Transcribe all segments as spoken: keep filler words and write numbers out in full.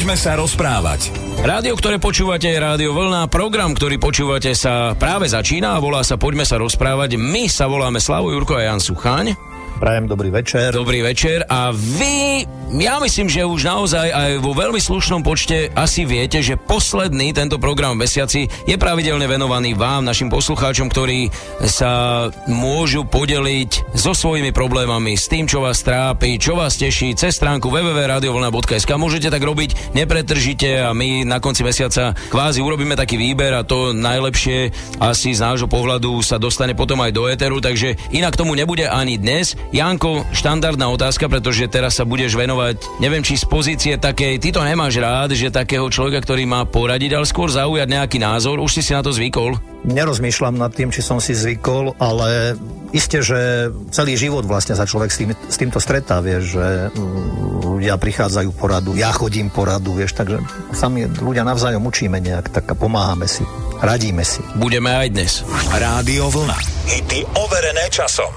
Poďme sa rozprávať. Rádio, ktoré počúvate, je Rádio Vlna. Program, ktorý počúvate, sa práve začína a volá sa Poďme sa rozprávať. My sa voláme Slavo Jurko a Jan Suchaň. Prajem dobrý večer. Dobrý večer. A vy, ja myslím, že už naozaj aj vo veľmi slušnom počte asi viete, že posledný tento program v mesiaci je pravidelne venovaný vám, našim poslucháčom, ktorí sa môžu podeliť so svojimi problémami, s tým, čo vás trápi, čo vás teší, cez stránku w w w bodka rádio vlna bodka es ka. Môžete tak robiť nepretržite a my na konci mesiaca kvázi urobíme taký výber a to najlepšie asi z nášho pohľadu sa dostane potom aj do éteru, takže inak tomu nebude ani dnes. Janko, štandardná otázka, pretože teraz sa budeš venovať, neviem, či z pozície takej, ty to nemáš rád, že takého človeka, ktorý má poradiť, ale skôr zaujať nejaký názor, už si si na to zvykol? Nerozmýšľam nad tým, či som si zvykol, ale isté, že celý život vlastne sa človek s, tým, s týmto stretá, vieš, že ľudia prichádzajú poradu, ja chodím poradu, vieš, takže sami ľudia navzájom učíme nejak, tak pomáhame si, radíme si. Budeme aj dnes. Rádio Vlna. Hity overené časom.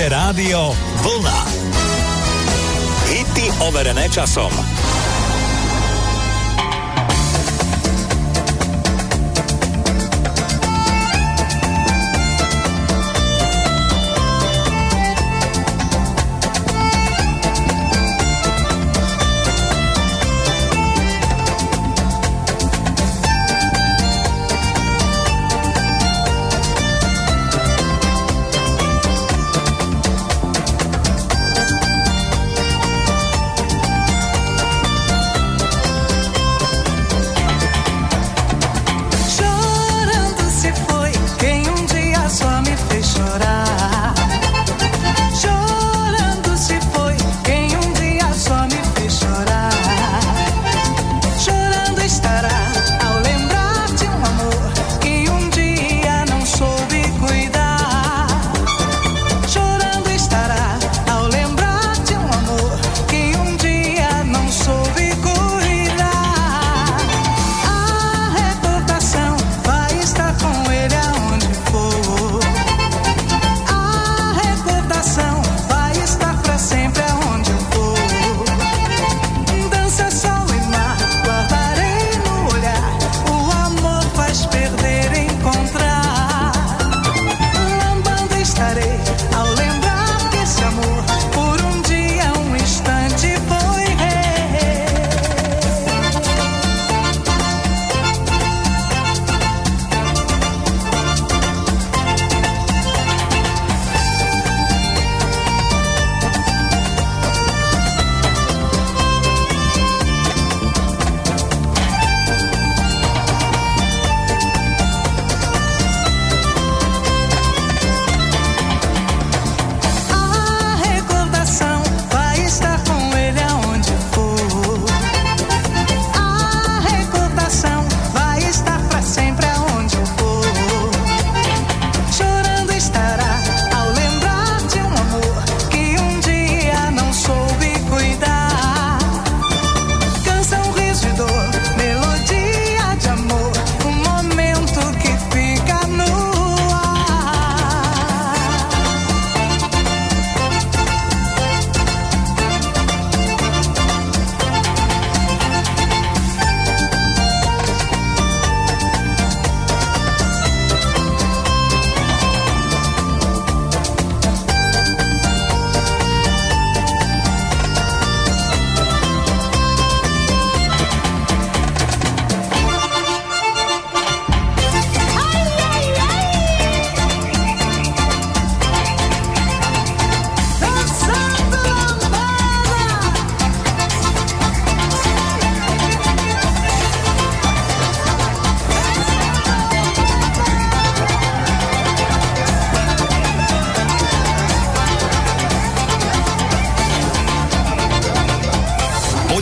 Rádio Vlna. Hity overené časom.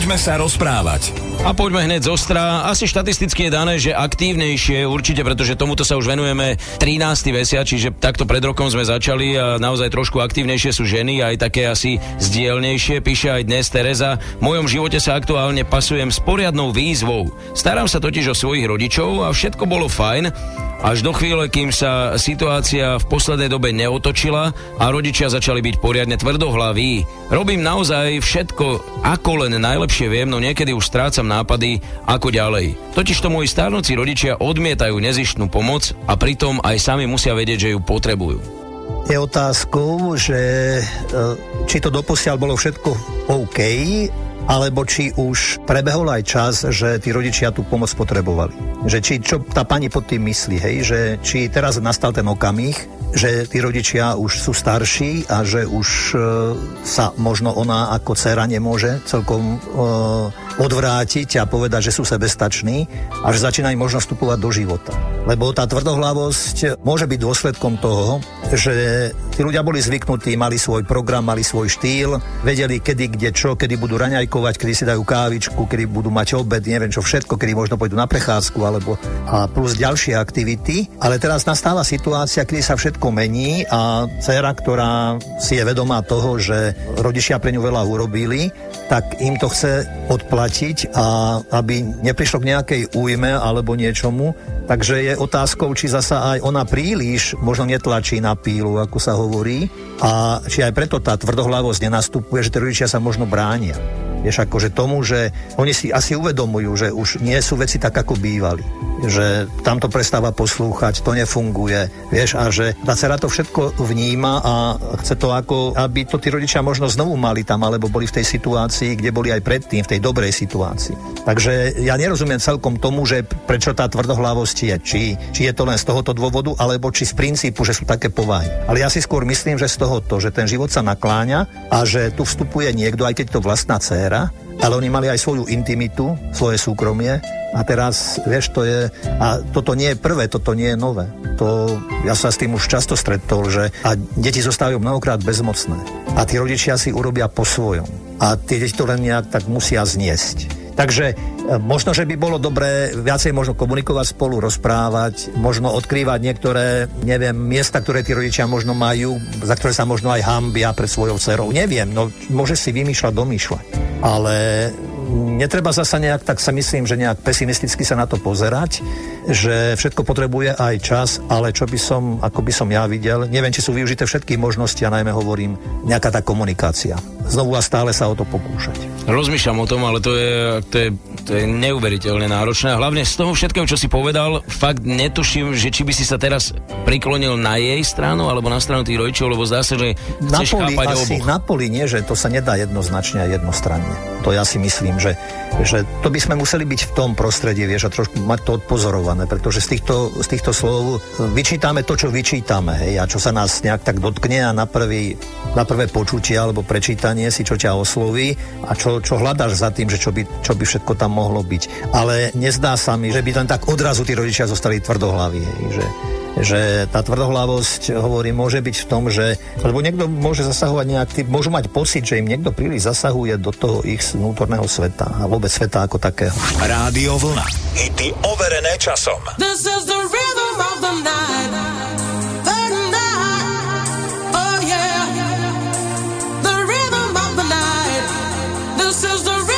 Poďme sa rozprávať. A poďme hneď z ostra. Asi štatisticky je dané, že aktívnejšie určite, pretože tomuto sa už venujeme trinásty mesiac, čiže takto pred rokom sme začali a naozaj trošku aktívnejšie sú ženy, aj také asi zdielnejšie. Píše aj dnes Tereza: v mojom živote sa aktuálne pasujem s poriadnou výzvou. Starám sa totiž o svojich rodičov a všetko bolo fajn, až do chvíle, kým sa situácia v poslednej dobe neotočila a rodičia začali byť poriadne tvrdohlaví. Robím naozaj všetko, ako len najlepšie viem, no niekedy už strácam nápady, ako ďalej. Totižto moji starnúci rodičia odmietajú nezištnú pomoc a pritom aj sami musia vedieť, že ju potrebujú. Je otázkou, že či to doposiaľ bolo všetko OK, alebo či už prebehol aj čas, že tí rodičia tú pomoc potrebovali. Že či, čo tá pani pod tým myslí, hej, že či teraz nastal ten okamih, že tí rodičia už sú starší a že už e, sa možno ona ako dcera nemôže celkom e, odvrátiť a povedať, že sú sebestační a že začínajú možno vstupovať do života. Lebo tá tvrdohlavosť môže byť dôsledkom toho, že tí ľudia boli zvyknutí, mali svoj program, mali svoj štýl, vedeli kedy, kde, čo, kedy budú raňajkovať, kedy si dajú kávičku, kedy budú mať obed, neviem čo všetko, kedy možno pôjdu na prechádzku alebo a plus ďalšie aktivity. Ale teraz nastáva situácia, kedy sa všetko mení a dcera, ktorá si je vedomá toho, že rodičia pre ňu veľa urobili, tak im to chce odplatiť, a aby neprišlo k nejakej újme alebo niečomu. Takže je otázkou, či zasa aj ona príliš možno netlačí na pílu, ako sa hovorí, a či aj preto tá tvrdohlavosť nenastupuje, že tí rodičia sa možno bránia. Vieš, akože tomu, že oni si asi uvedomujú, že už nie sú veci tak, ako bývali. Že tamto prestáva poslúchať, to nefunguje, vieš, a že tá dcera to všetko vníma a chce to ako, aby to tí rodičia možno znovu mali tam, alebo boli v tej situácii, kde boli aj predtým, v tej dobrej situácii. Takže ja nerozumiem celkom tomu, že prečo tá tvrdohlavosť je. Či, či je to len z tohoto dôvodu, alebo či z princípu, že sú také povahy. Ale ja si skôr myslím, že z tohoto, že ten život sa nakláňa a že tu vstupuje niekto, aj keď to vlastná dcera, ale oni mali aj svoju intimitu, svoje súkromie, a teraz, vieš, to je, a toto nie je prvé, toto nie je nové. To, ja sa s tým už často stretol, že a deti zostávajú mnohokrát bezmocné a tí rodičia si urobia po svojom a tie deti to len nejak tak musia zniesť. Takže možno, že by bolo dobré viacej možno komunikovať spolu, rozprávať, možno odkrývať niektoré, neviem, miesta, ktoré tí rodičia možno majú, za ktoré sa možno aj hanbia pred svojou dcerou. Neviem, no môže si vymýšľať, domýšľať. Ale netreba zasa nejak, tak sa myslím, že nejak pesimisticky sa na to pozerať, že všetko potrebuje aj čas, ale čo by som, ako by som ja videl, neviem, či sú využité všetky možnosti, a najmä hovorím, nejaká tá komunikácia. Znovu a stále sa o to pokúšať. Rozmýšľam o tom, ale to je... To je, to je neuveriteľne náročné. A hlavne z toho všetkého, čo si povedal, fakt netuším, že či by si sa teraz priklonil na jej stranu alebo na stranu tých rodičov, lebo zdá sa, že chceš na poli, chápať asi oboch. Na poli nie, že to sa nedá jednoznačne a jednostranne. To ja si myslím, že, že to by sme museli byť v tom prostredí, vieš, a trošku mať to odpozorované, pretože z týchto, z týchto slov vyčítame to, čo vyčítame, hej, a čo sa nás nejak tak dotkne a na, prvý, na prvé počutie alebo prečítanie si, čo ťa osloví a čo, čo hľadáš za tým, že čo by, čo by všetko tam mohlo byť. Ale nezdá sa mi, že by tam tak odrazu tí rodičia zostali tvrdohlaví. Hej, že, že tá tvrdohlavosť, hovorím, môže byť v tom, že... Lebo niekto môže zasahovať nejak... Môžu mať pocit, že im niekto príliš zasahuje do toho ich vnútorného sveta a vôbec sveta ako takého. Rádio Vlna. Hity overené časom. This is the rhythm of the night. The night. Oh yeah. The rhythm of the night. This is the rhythm.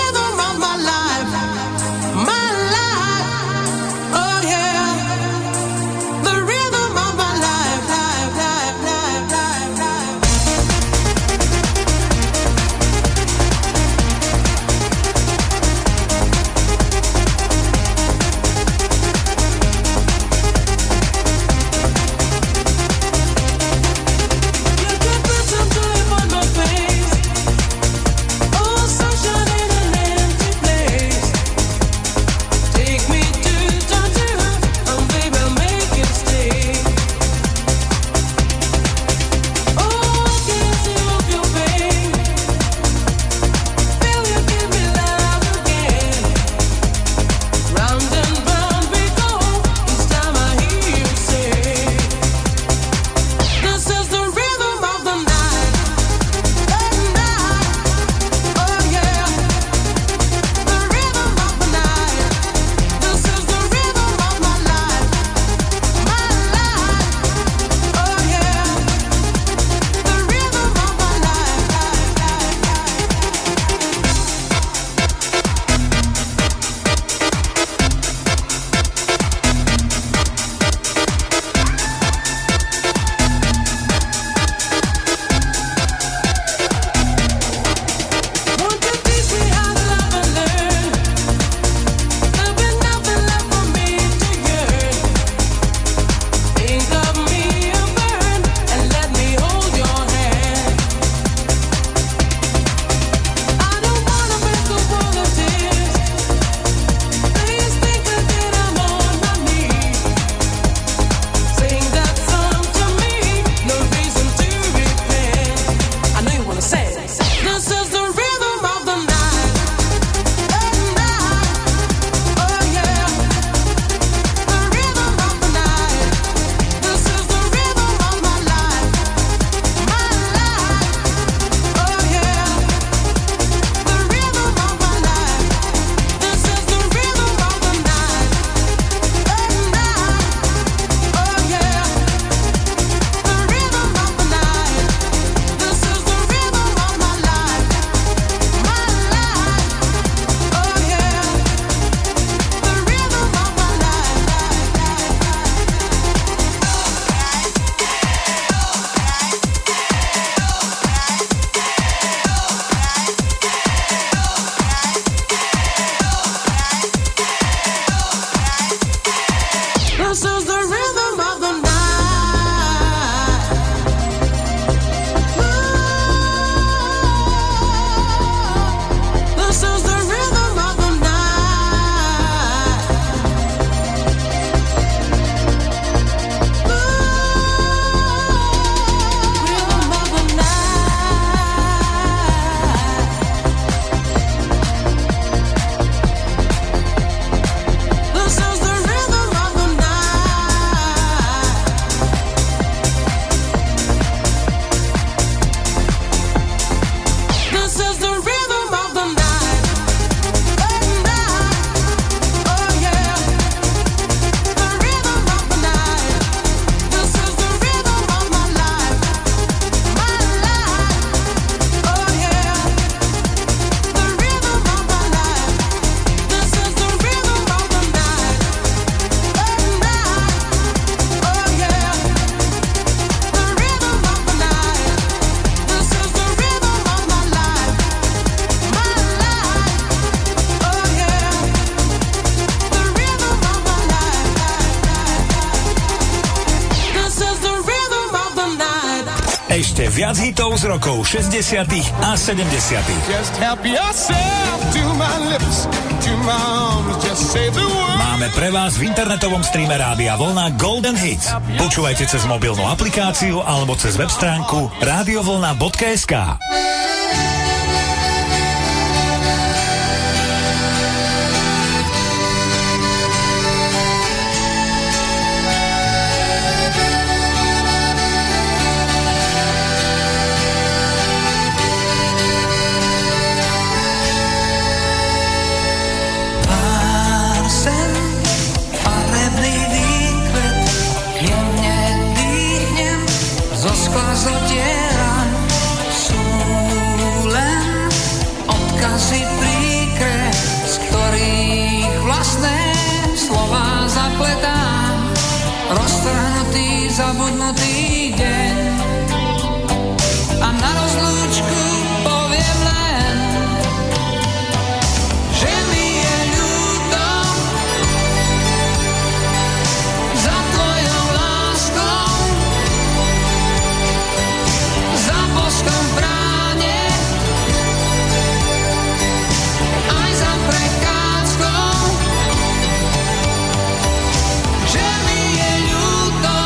Viac hitov z rokov šesťdesiatych a sedemdesiatych. Máme pre vás v internetovom streame Rádia Vlna Golden Hits. Počúvajte cez mobilnú aplikáciu alebo cez web stránku rádio vlna bodka es ká. Zabudnutý deň a na rozlúčku poviem len, že mi je ľúto za tvojou láskou, za boskom v bráne, aj za prekáckou, že mi je ľúto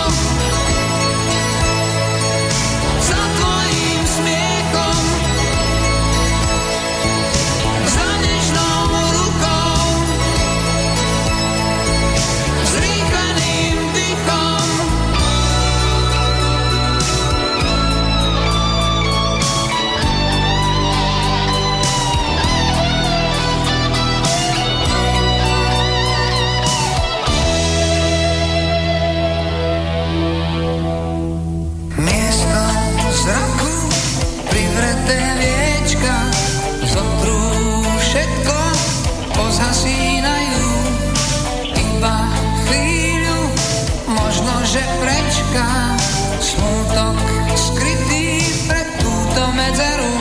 smutok skrytý pred túto medzeru,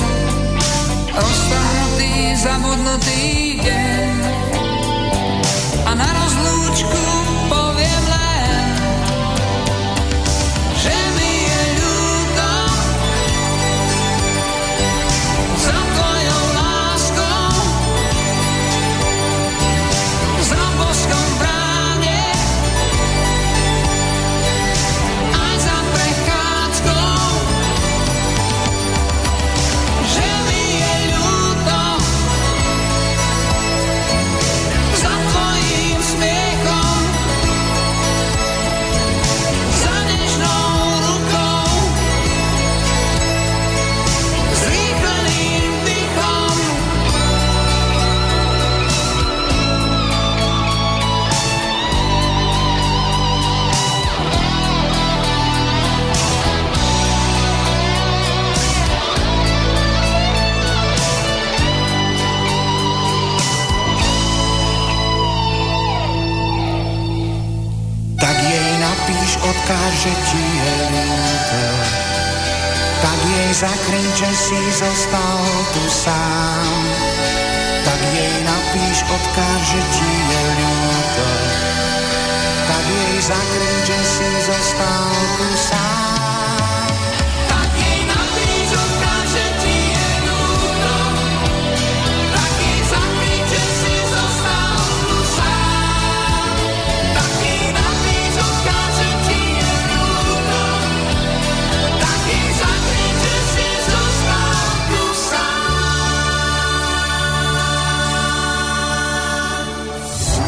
rozpahnutý, zabudnutý deň a na rozlúčku poviem len, že mi je ľúto za tvojou láskou, za boskom v bráne, že ti je ľúto, tak jej zakrič, že si zostal tu sám. Tak jej napíš, odkáž, že ti je ľúto, tak jej zakrič, že si zostal tu sám. Tak jej napíš, odkáž, že ti je ľúto, tak jej zakrič, že si zostal tu sám. Tak jej napíš, odkáž, že ti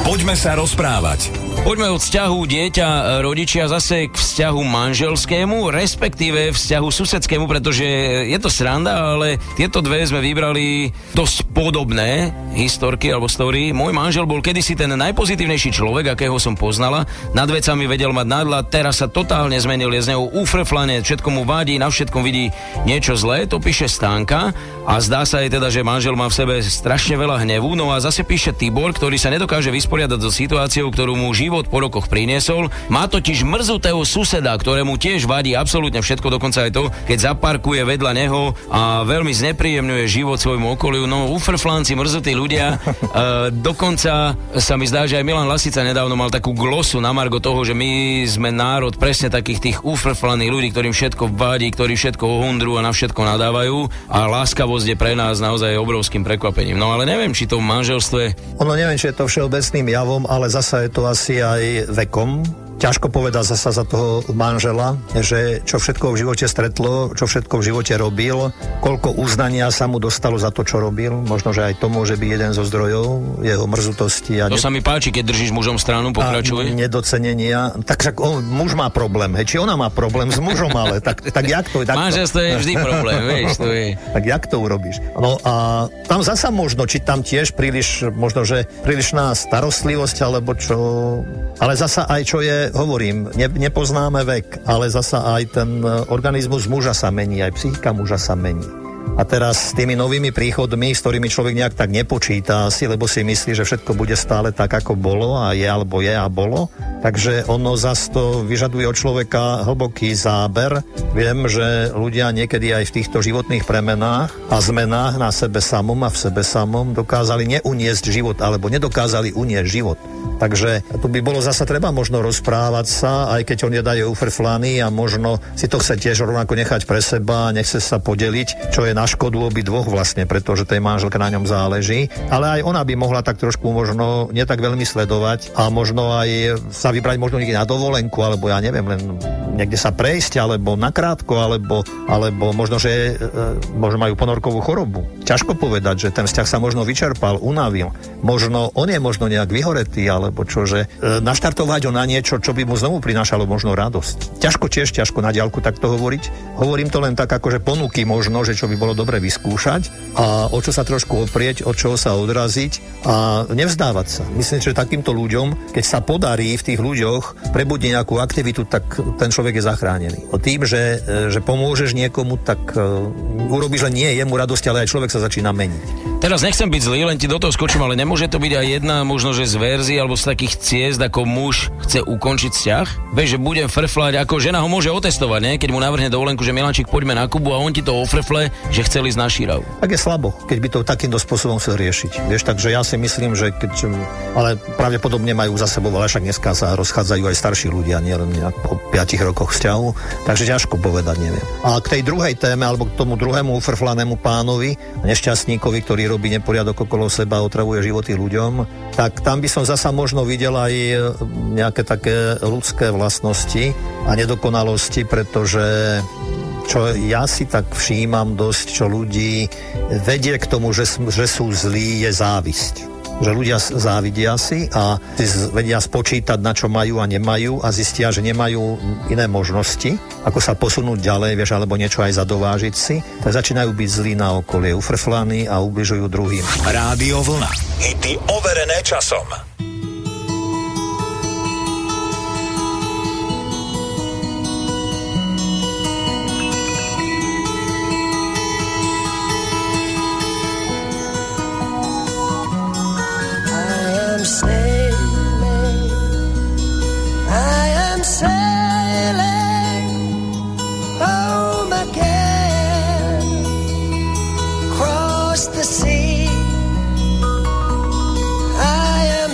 Poďme sa rozprávať. Poďme od vzťahu dieťa, rodičia zase k vzťahu manželskému, respektíve vzťahu susedskému, pretože je to sranda, ale tieto dve sme vybrali dosť podobné historky alebo story. Môj manžel bol kedysi ten najpozitívnejší človek, akého som poznala. Nad vecami vedel mať nadhľad, teraz sa totálne zmenil, je z neho úfrflane, všetko mu vadí, na všetkom vidí niečo zlé, to píše Stánka a zdá sa jej teda, že manžel má v sebe strašne veľa hnevu. No a zase píše Tibor, ktorý sa nedokáže vysporiadať so situáciou, ktorú mu žije život po rokoch priniesol. Má totiž mrzutého suseda, ktorému tiež vadí absolútne všetko, dokonca aj to, keď zaparkuje vedľa neho a veľmi znepríjemňuje život svojmu okoliu. No ufrflánci, mrzutí ľudia. E, dokonca sa mi zdá, že aj Milan Lasica nedávno mal takú glosu na Margo toho, že my sme národ presne takých tých ufrflaných ľudí, ktorým všetko vadí, ktorí všetko ohundru a na všetko nadávajú, a láskavosť je pre nás naozaj obrovským prekvapením. No ale neviem, či to v manželstve... Ono neviem, či je to všeobecným javom, ale zasa je to asi aj vekom. Ťažko povedať zasa za toho manžela, že čo všetko v živote stretlo, čo všetko v živote robil, koľko uznania sa mu dostalo za to, čo robil. Možno, že aj to môže byť jeden zo zdrojov jeho mrzutosti. A to ne... sa mi páči, keď držíš mužom stranu, pokračuj. A nedocenenia. Tak však on, muž má problém, hej, či ona má problém s mužom, ale tak, tak jak to... Tak manželstvo to... je vždy problém, vieš, to je. Tak jak to urobíš? No a tam zasa možno, či tam tiež príliš, možno, že prílišná starostlivosť, alebo čo... Ale zasa aj čo je, hovorím, ne, nepoznáme vek, ale zasa aj ten organizmus muža sa mení, aj psychika muža sa mení. A teraz s tými novými príchodmi, s ktorými človek nejak tak nepočíta asi, lebo si myslí, že všetko bude stále tak, ako bolo a je, alebo je a bolo. Takže ono zas to vyžaduje od človeka hlboký záber. Viem, že ľudia niekedy aj v týchto životných premenách a zmenách na sebe samom a v sebe samom dokázali neuniesť život, alebo nedokázali uniesť život. Takže tu by bolo zasa treba možno rozprávať sa, aj keď on je dajú ufrflaný a možno si to chce tiež rovnako nechať pre seba, nechce sa podeliť, čo je na škodu obi dvoch vlastne, pretože tej manželke na ňom záleží. Ale aj ona by mohla tak trošku možno nie tak veľmi sledovať a možno aj sa vybrať možno niekde na dovolenku, alebo ja neviem, len niekde sa prejsť, alebo nakrátko, alebo, alebo možno, že e, možno majú ponorkovú chorobu. Ťažko povedať, že ten vzťah sa možno vyčerpal, unavil. Možno on je možno nejak vyhoretý, alebo čože e, naštartovať ho na niečo, čo by mu znovu prinášalo možno radosť. Ťažko tiež, ťažko na diaľku takto hovoriť. Hovorím to len tak, akože ponuky možno, že čo by bolo dobre vyskúšať a o čo sa trošku oprieť, od čoho sa odraziť a nevzdávať sa. Myslím, že takýmto ľuďom, keď sa podarí v tých ľuďoch prebudiť nejakú aktivitu, tak ten človek je zachránený. O tým, že, že pomôžeš niekomu, tak urobíš len nie jemu radosť, ale aj človek sa začína meniť. Teraz nechcem byť zlý, len ti do toho skočím, ale nemôže to byť aj jedna možno, že z verzií alebo z takých ciest, ako muž chce ukončiť vzťah. Vieš, že budem frflať, ako žena ho môže otestovať, ne? Keď mu navrhne dovolenku, že Milančík, poďme na Kubu a on ti to ofrfle, že chcel ísť na Šíravu. Tak je slabo, keď by to takýmto spôsobom chcel riešiť. Vieš, takže ja si myslím, že keď, ale pravdepodobne majú za sebou, ale však dneska sa rozchádzajú aj starší ľudia, nielen po piatich rokoch vzťahu, takže ťažko povedať, neviem. A k tej druhej téme alebo k tomu druhému ufrflanému pánovi, nešťastníkovi, ktorý robí neporiadok okolo seba, otravuje životy ľuďom, tak tam by som zasa možno videl aj nejaké také ľudské vlastnosti a nedokonalosti, pretože čo ja si tak všímam dosť, čo ľudí vedie k tomu, že, že sú zlí, je závisť. Že ľudia závidia si a vedia spočítať, na čo majú a nemajú a zistia, že nemajú iné možnosti, ako sa posunúť ďalej, vieš, alebo niečo aj zadovážiť si, tak začínajú byť zlí na okolie, ufrflaní a ubližujú druhým. Rádio Vlna. Hity overené časom. The sea I am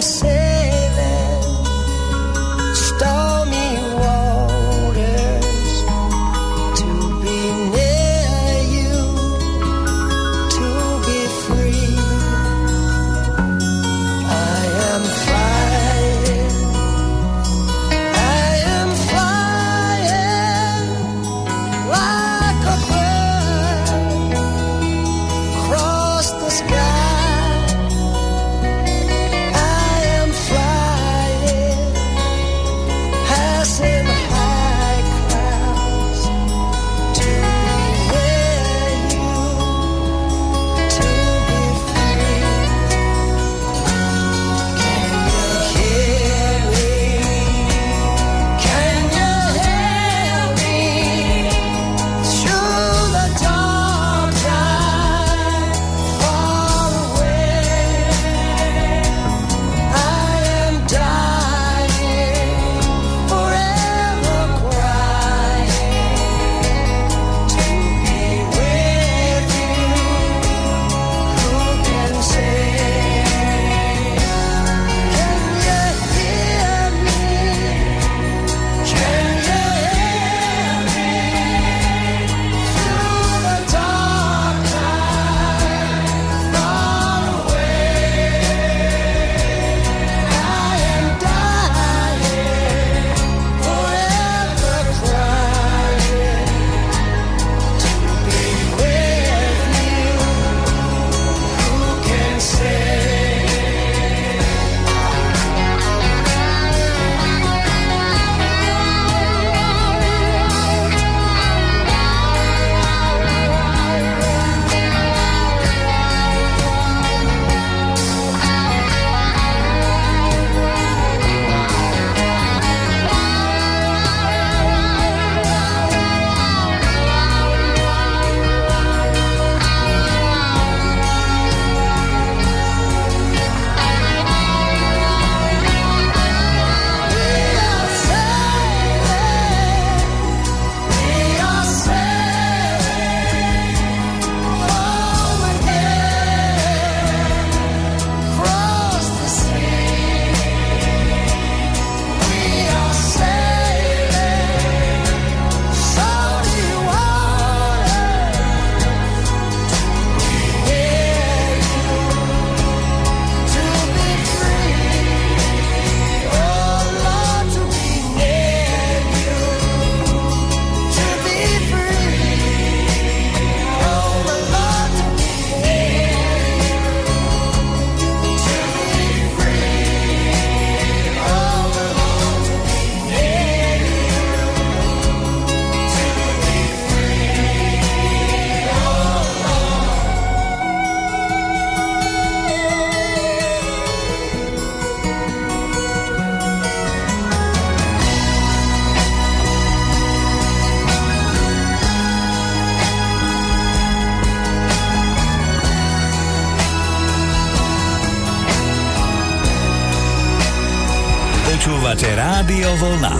Počúvate Rádio Vlna.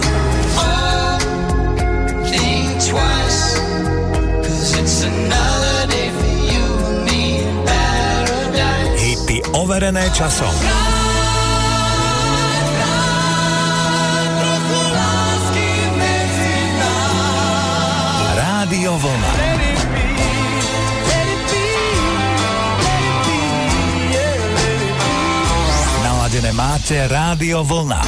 Hity overené časom. Rádio Vlna. Naladené máte Rádio Vlna.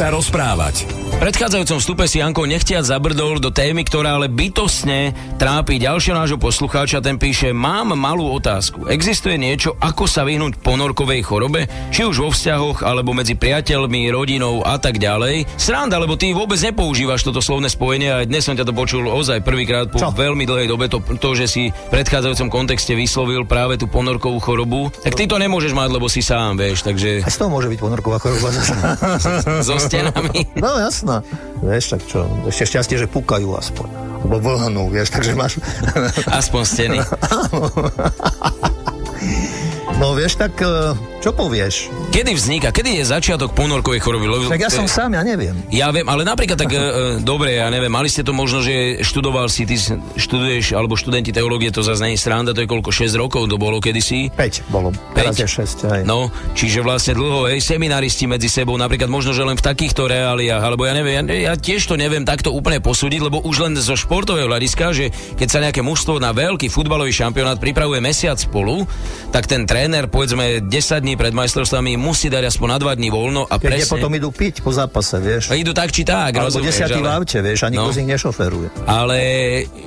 Sa rozprávať. predchádzajúcom vstupe si Janko nechtiac zabrdol do témy, ktorá ale bytostne trápi ďalšieho nášho poslucháča. Ten píše: mám malú otázku. Existuje niečo, ako sa vyhnúť ponorkovej chorobe? Či už vo vzťahoch, alebo medzi priateľmi, rodinou a tak ďalej. Sranda, lebo ty vôbec nepoužívaš toto slovné spojenie a dnes som ťa to počul ozaj prvýkrát po Čo? veľmi dlhej dobe, to, to, že si v predchádzajúcom kontexte vyslovil práve tú ponorkovú chorobu. Tak ty to nemôžeš mať, lebo si sám, vieš, takže... A z toho môže byť ponorková choroba. So stenami. No jasná. Vieš, tak čo, ešte šťastie, že pukajú aspoň. Lebo vlhnú, vieš, takže máš... Aspoň steny. No vieš, tak čo povieš? Kedy vzniká, kedy je začiatok ponorkovej choroby? Tak ja som sám, ja neviem. Ja viem, ale napríklad tak, dobre, ja neviem, mali ste to možno, že študoval si, ty študuješ, alebo študenti teológie, to zase nie je sranda, to je koľko, šesť rokov to bolo kedysi? päť bolo, teraz je šesť, aj. No, čiže vlastne dlho, hej, seminaristi medzi sebou, napríklad možno, že len v takýchto reáliách, alebo ja neviem, ja, ja tiež to neviem takto úplne posúdiť, lebo už len zo športového hľadiska, že keď sa nejaké mužstvo na veľký futbalový šampionát pripravuje mesiac spolu, tak ten tréner, povedzme, desať dní pred majstrovstvami musí dať aspoň na dva dni voľno a presne... Keď potom idú piť po zápase, vieš. A idú tak či tak, alebo rozumieš. Alebo desiatý v aute, vieš, a nikto no. z nich nešoferuje. Ale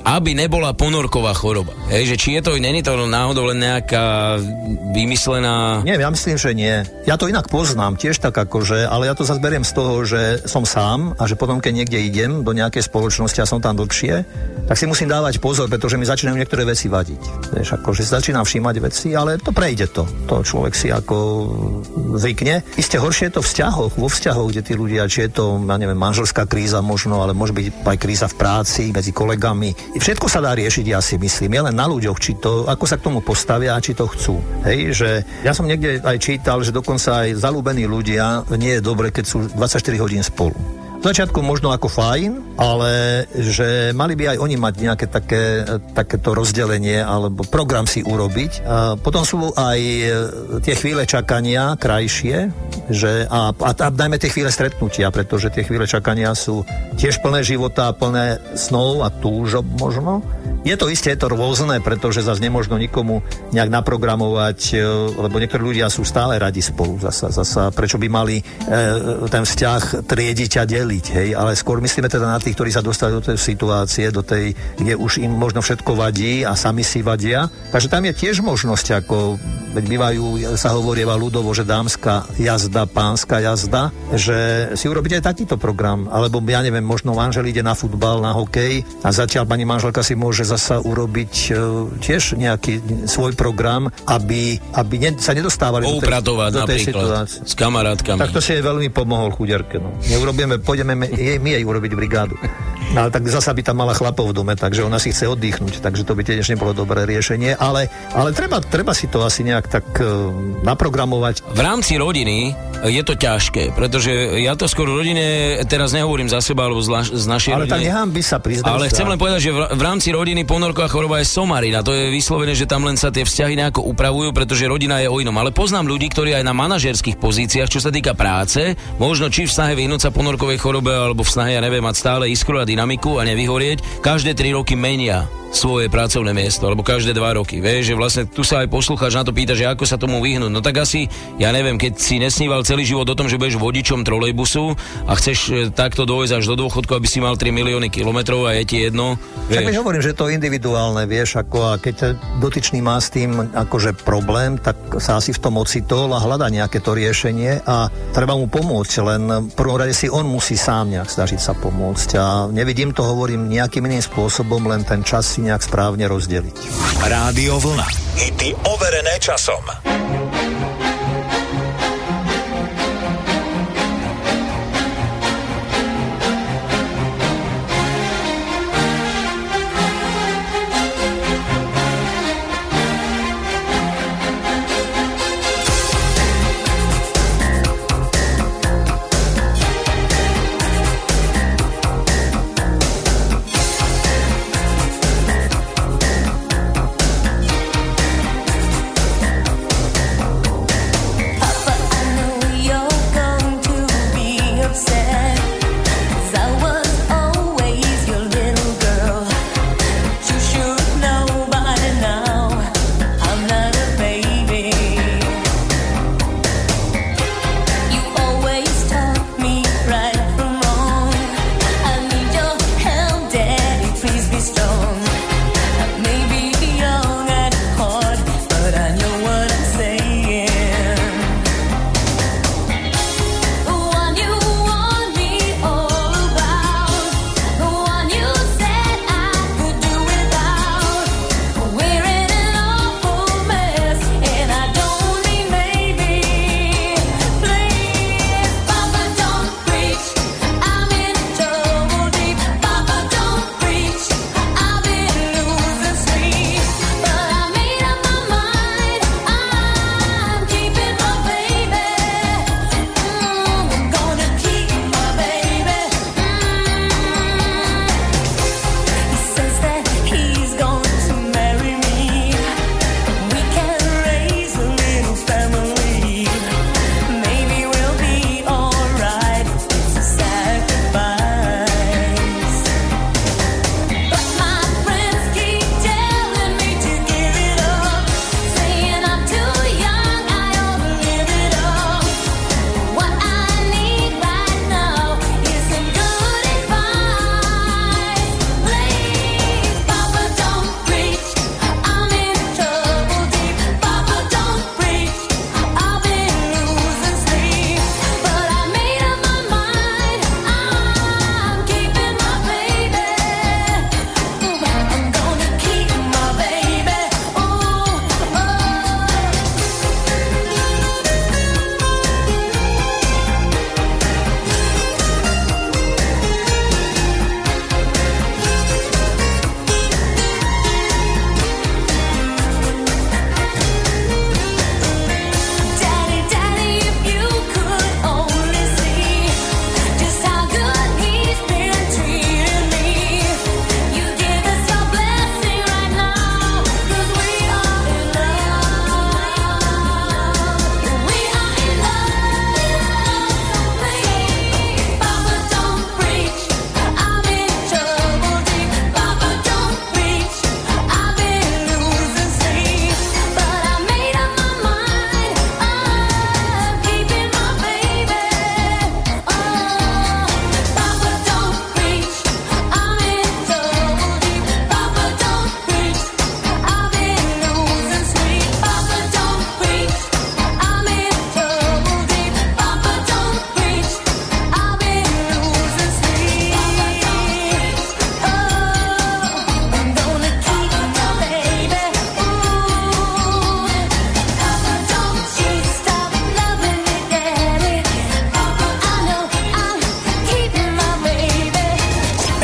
aby nebola ponorková choroba. Hej, že či je to, není to náhodou len nejaká vymyslená... Nie, ja myslím, že nie. Ja to inak poznám, tiež tak akože, ale ja to zase beriem z toho, že som sám a že potom, keď niekde idem do nejakej spoločnosti a som tam dlhšie, tak si musím dávať pozor, pretože mi začínajú niektoré veci vadiť. Vieš, akože začínam všímať veci, ale to prejde to. To človek si ako zvykne. Isté horšie je to v vzťahoch, vo vzťahoch, kde tí ľudia, či je to, ja neviem, manželská kríza možno, ale môže byť aj kríza v práci, medzi kolegami. Všetko sa dá riešiť, ja si myslím, len na ľuďoch, či to, ako sa k tomu postavia a či to chcú. Hej, že ja som niekde aj čítal, že dokonca aj zalúbení ľudia nie je dobre, keď sú dvadsaťštyri hodín spolu. V začiatku možno ako fajn, ale že mali by aj oni mať nejaké také, takéto rozdelenie alebo program si urobiť. A potom sú aj tie chvíle čakania krajšie, že a, a, a dajme tie chvíle stretnutia, pretože tie chvíle čakania sú tiež plné života, plné snov a túžob možno. Je to isté, je to rôzne, pretože zase nemožno nikomu nejak naprogramovať, lebo niektorí ľudia sú stále radi spolu zasa, zasa prečo by mali e, ten vzťah triediť a deliť. Hej, ale skôr myslíme teda na tých, ktorí sa dostali do tej situácie, do tej, kde už im možno všetko vadí a sami si vadia. Takže tam je tiež možnosť, ako veď bývajú, sa hovorieva ľudovo, že dámska jazda, pánska jazda, že si urobíte aj takýto program, alebo ja neviem, možno manžel ide na futbal, na hokej a zatiaľ pani manželka si môže zasa urobiť e, tiež nejaký svoj program, aby, aby ne, sa nedostávali do tej, do tej situácie. S kamarátkami. Tak to si jej veľmi pomohol chuderke. No. Neurobíme, ideme jej, my jej urobiť brigádu. No, ale tak zasa by tam mala chlapov v dome, takže ona si chce oddychnúť, takže to by tiež nebolo dobré riešenie, ale, ale treba, treba si to asi nejak tak uh, naprogramovať. V rámci rodiny je to ťažké, pretože ja to skôr rodine, teraz nehovorím za seba, alebo zla, z našej ale rodiny. Ale tak nehámbi sa priznať. Ale chcem len povedať, že v, v rámci rodiny ponorková choroba je somarina, to je vyslovené, že tam len sa tie vzťahy nejako upravujú, pretože rodina je o inom. Ale poznám ľudí, ktorí aj na manažerských pozíciách, čo sa týka práce, možno či v snahe vyhnúť sa ponorkovej chorobe, alebo v snahe, ja neviem, mať stále iskru a dynamiku a nevyhorieť, každé tri roky menia svoje pracovné miesto, alebo každé dva roky. Vieš, že vlastne tu sa aj poslucháč na to pýta, že ako sa tomu vyhnúť. No tak asi, ja neviem, keď si nesníval celý život o tom, že budeš vodičom trolejbusu a chceš takto dojsť až do dôchodku, aby si mal tri milióny kilometrov a je ti jedno. Vieš. Tak hovorím, že to je individuálne, vieš, ako a keď dotyčný má s tým akože problém, tak sa asi v tom ocitol a hľadá nejaké to riešenie a treba mu pomôcť, len v prvom rade si on musí sám nejak snažiť sa pomôcť a nevidím to, hovorím, nejakým iným spôsobom, len ten čas si nejak správne rozdeliť. Rádio Vlna. Hity overené časom.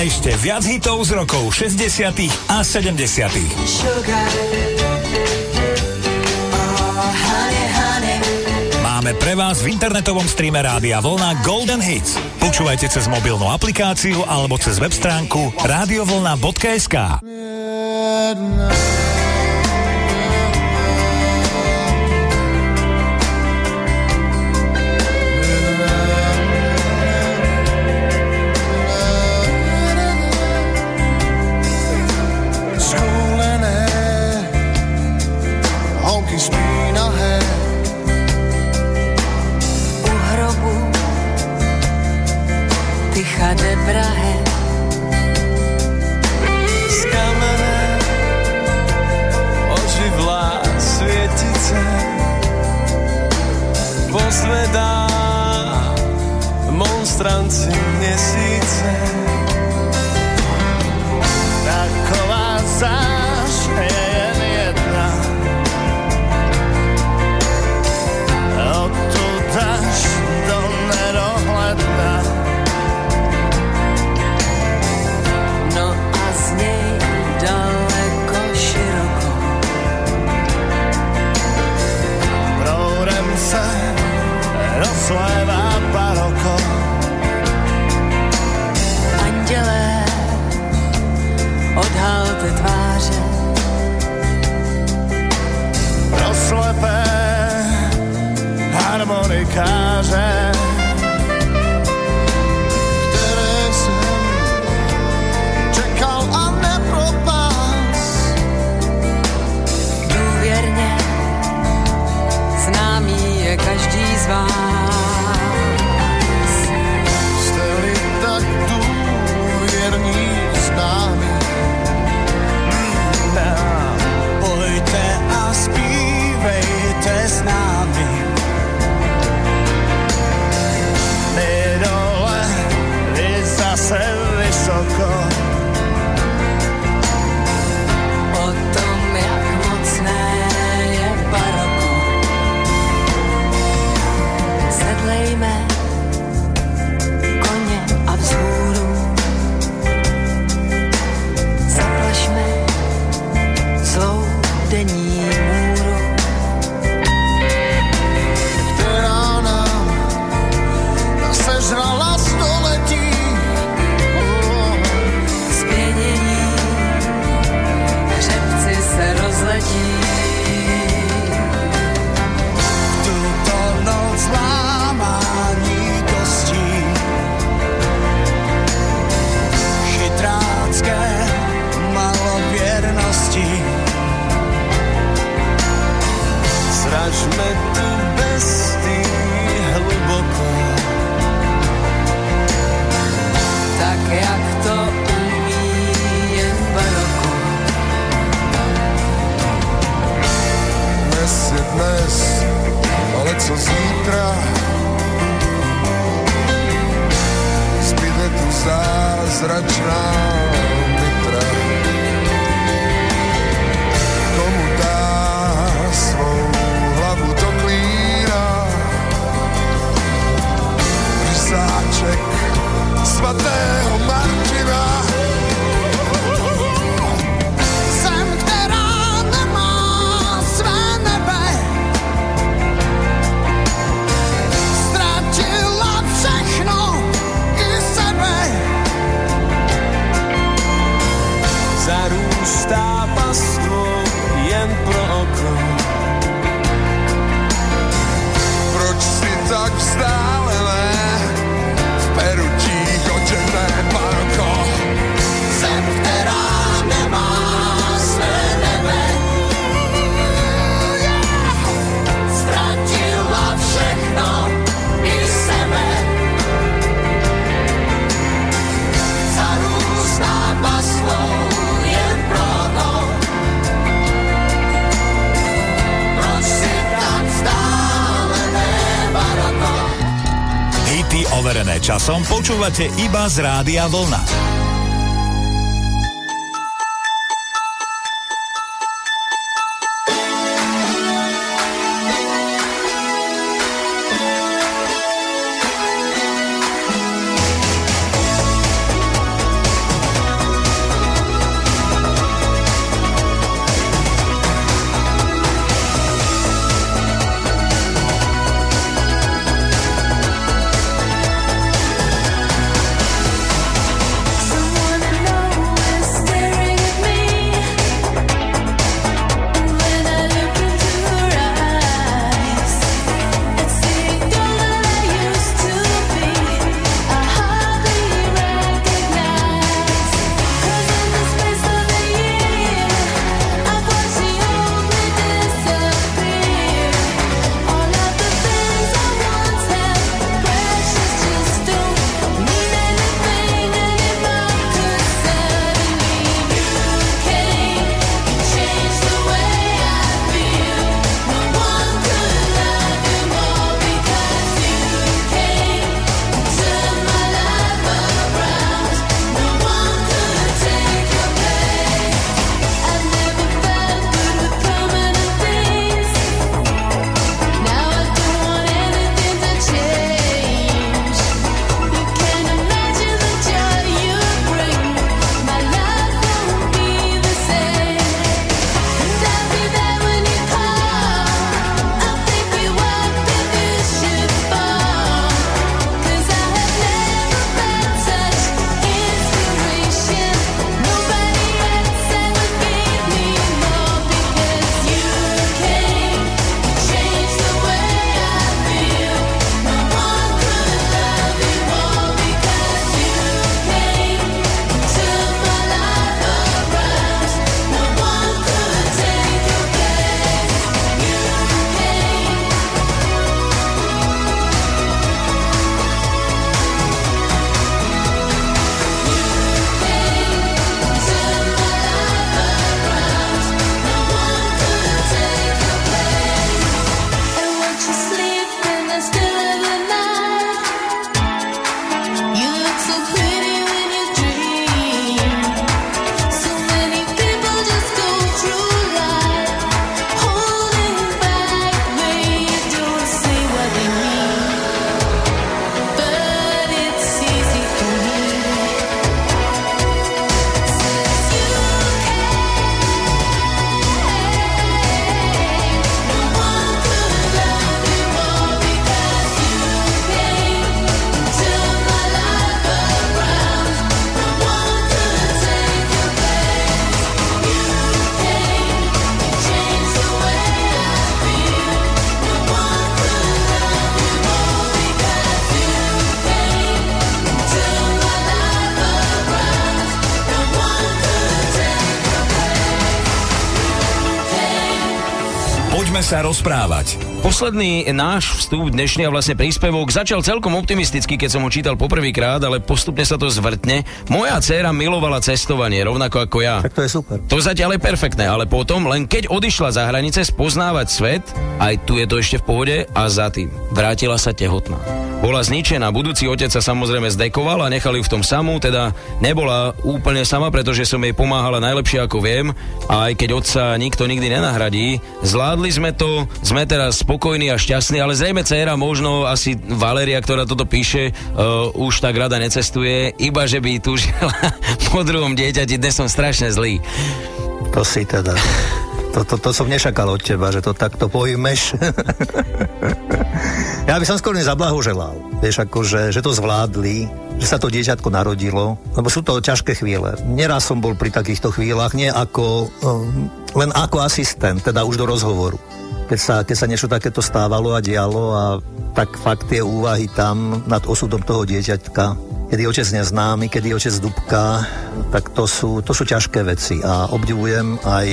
ešte viac hitov z rokov šesťdesiatych a sedemdesiatych. Máme pre vás v internetovom streame Rádia Vlna Golden Hits. Počúvajte cez mobilnú aplikáciu alebo cez web stránku rádiovlna bodka es ká. Spí nahé u hrobu ticha debrahe z kamene oživlá svietice posvedá monstranci měsíce taková záž je jen jedna. Až do nedohledna. No a z nej daleko široko proudem se rozlévá baroko. Andělé, odhalte tváře proslepé harmonikáře, které jsem čekal a nepropás. Důvěrně známý je každý z vás. Jste-li tak důvěrní s námi, pojďte a zpívejte s námi. Zase vysoko o tom, jak mocné je baroko. Sedlejme koně a vzhůru, zaplašme zlou denní můru, která nám sežrala století. Rozletí. Tuto noc lámání kostí, chytrácké malověrnosti. Sražme tu besty hluboko, tak jak to umí jen barok. Dnes je dnes, ale co zítra? Zbyde tu zázračná mitra. Komu dá svou hlavu do klína? Rysáček svatého Martina. Zarůstá pastvo jen pro oko. Proč si tak vzdálené v perutích očené parko? Zem, která nemá své nebe, ztratila všechno i sebe. Zarůstá pastvo overené časom počúvate iba z Rádia Vlna. Poďme sa rozprávať. Posledný náš vstup dnešný a vlastne príspevok začal celkom optimisticky, keď som ho čítal poprvýkrát, ale postupne sa to zvrtne. Moja dcéra milovala cestovanie, rovnako ako ja. Tak to je super. To zatiaľ je perfektné, ale potom, len keď odišla za hranice spoznávať svet, aj tu je to ešte v pohode a za tým. Vrátila sa tehotná. Bola zničená, budúci otec sa samozrejme zdekoval a nechali ju v tom samú, teda nebola úplne sama, pretože som jej pomáhala najlepšie ako viem a aj keď otca nikto nikdy nenahradí, zvládli sme to, sme teraz spokojní a šťastní, ale zrejme dcéra, možno asi Valéria, ktorá toto píše, uh, už tak rada necestuje, iba že by túžila po druhom dieťati, dnes som strašne zlý. To si teda... To, to, to som nečakal od teba, že to takto pojmeš. Ja by som skôr nezablahoželal. Vieš, akože, že to zvládli, že sa to dieťatko narodilo, lebo sú to ťažké chvíle. Neraz som bol pri takýchto chvíľach, nie ako, len ako asistent, teda už do rozhovoru. Keď sa, keď sa niečo takéto stávalo a dialo a tak fakt tie úvahy tam nad osudom toho dieťatka, kedy otec neznámy, kedy otec dúbka, tak to sú, to sú ťažké veci a obdivujem aj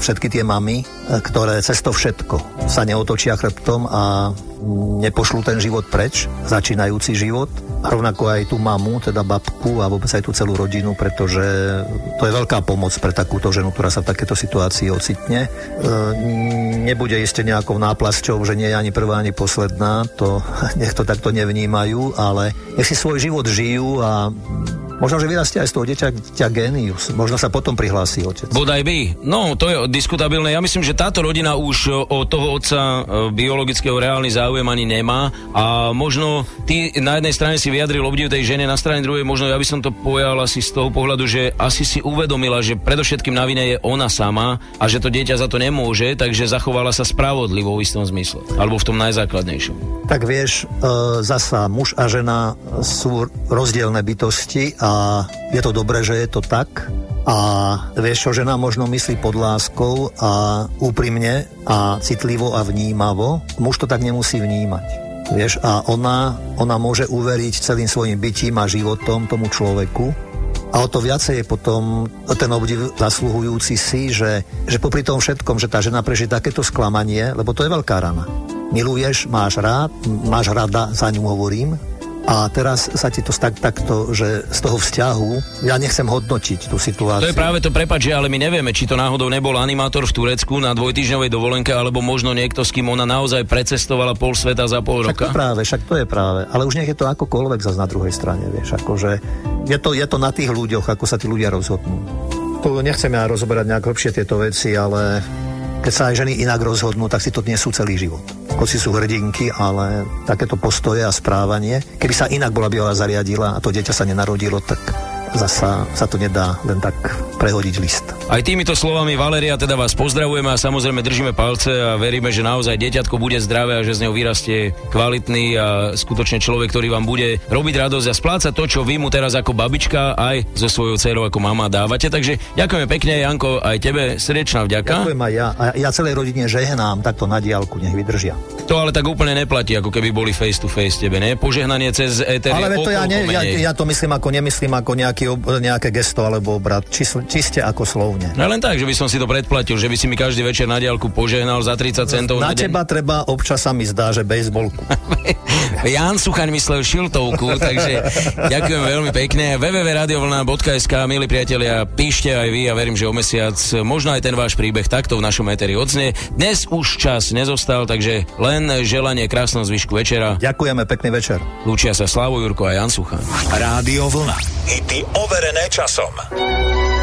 všetky tie mamy, ktoré cez to všetko sa neotočia chrbtom a nepošlú ten život preč, začínajúci život, a rovnako aj tú mamu, teda babku a vôbec aj tú celú rodinu, pretože to je veľká pomoc pre takúto ženu, ktorá sa v takéto situácii ocitne. Nebude iste nejakou náplasťou, že nie je ani prvá, ani posledná, to nech to takto nevnímajú, ale nech si svoj život žijú a možno, že vyrastie aj z toho dieťa génius. Možno sa potom prihlási otec. Bodaj by. No, to je diskutabilné. Ja myslím, že táto rodina už od toho otca biologického reálny záujem ani nemá a možno ty na jednej strane si vyjadril obdiv tej žene, na strane druhej možno ja by som to pojal asi z toho pohľadu, že asi si uvedomila, že predovšetkým na vine je ona sama a že to dieťa za to nemôže, takže zachovala sa spravodlivo v istom zmysle. Alebo v tom najzákladnejšom. Tak vieš, e, zasa muž a žena sú rozdielne bytosti a je to dobré, že je to tak a vieš čo, žena možno myslí pod láskou a úprimne a citlivo a vnímavo, muž to tak nemusí vnímať, vieš, a ona, ona môže uveriť celým svojim bytím a životom tomu človeku a o to viacej je potom ten obdiv zasluhujúci si, že, že popri tom všetkom, že tá žena prežije takéto sklamanie, lebo to je veľká rana, miluješ, máš rád, máš rada, za ňu hovorím. A teraz sa ti to tak, takto, že z toho vzťahu, ja nechcem hodnotiť tú situáciu. To je práve to, prepáč, ale my nevieme, či to náhodou nebol animátor v Turecku na dvojtýždňovej dovolenke, alebo možno niekto, s kým ona naozaj precestovala pol sveta za pol roka. Však to práve, však to je práve. Ale už nech je to akokoľvek zas na druhej strane, vieš, akože je to, je to na tých ľuďoch, ako sa tí ľudia rozhodnú. To nechcem ja rozoberať nejak hlbšie tieto veci, ale keď sa aj ženy inak rozhodnú, tak si to dnesú celý život. Koci sú hrdinky, ale takéto postoje a správanie, keby sa inak bola bývala zariadila a to dieťa sa nenarodilo, tak zasa sa to nedá len tak prehodiť list. Aj týmito slovami, Valéria, teda vás pozdravujeme a samozrejme držíme palce a veríme, že naozaj dieťatko bude zdravé a že z neho vyrastie kvalitný a skutočne človek, ktorý vám bude robiť radosť a splácať to, čo vy mu teraz ako babička aj so svojou dcerou ako mama dávate. Takže ďakujeme pekne, Janko, aj tebe srdečná vďaka. Ďakujem aj ja. A ja celej rodine žehnám takto na diaľku, nech vydržia. To ale tak úplne neplatí, ako keby boli face to face tebe, ne? Požehnanie cez éter. Ale to ja, ne, ja, ja to myslím ako nemyslím ako nejaký ob, nejaké gesto alebo obrat, či, čiste ako slovne. No len tak, že by som si to predplatil, že by si mi každý večer na diaľku požehnal za tridsať centov na, na teba deň. Treba občas sa mi zdá, že bejsbolku. Jan Suchaň myslel šiltovku, takže ďakujem veľmi pekne. www bodka rádio vlna bodka es ká, milí priatelia, píšte aj vy a verím, že o mesiac možno aj ten váš príbeh takto v našom éteri odznie. Dnes už čas nezostal, takže len želanie krásnom zvyšku večera. Ďakujeme, pekný večer. Lúčia sa Slavo Jurko a Jan Suchaň. Rádio Vlna. Hity overené časom.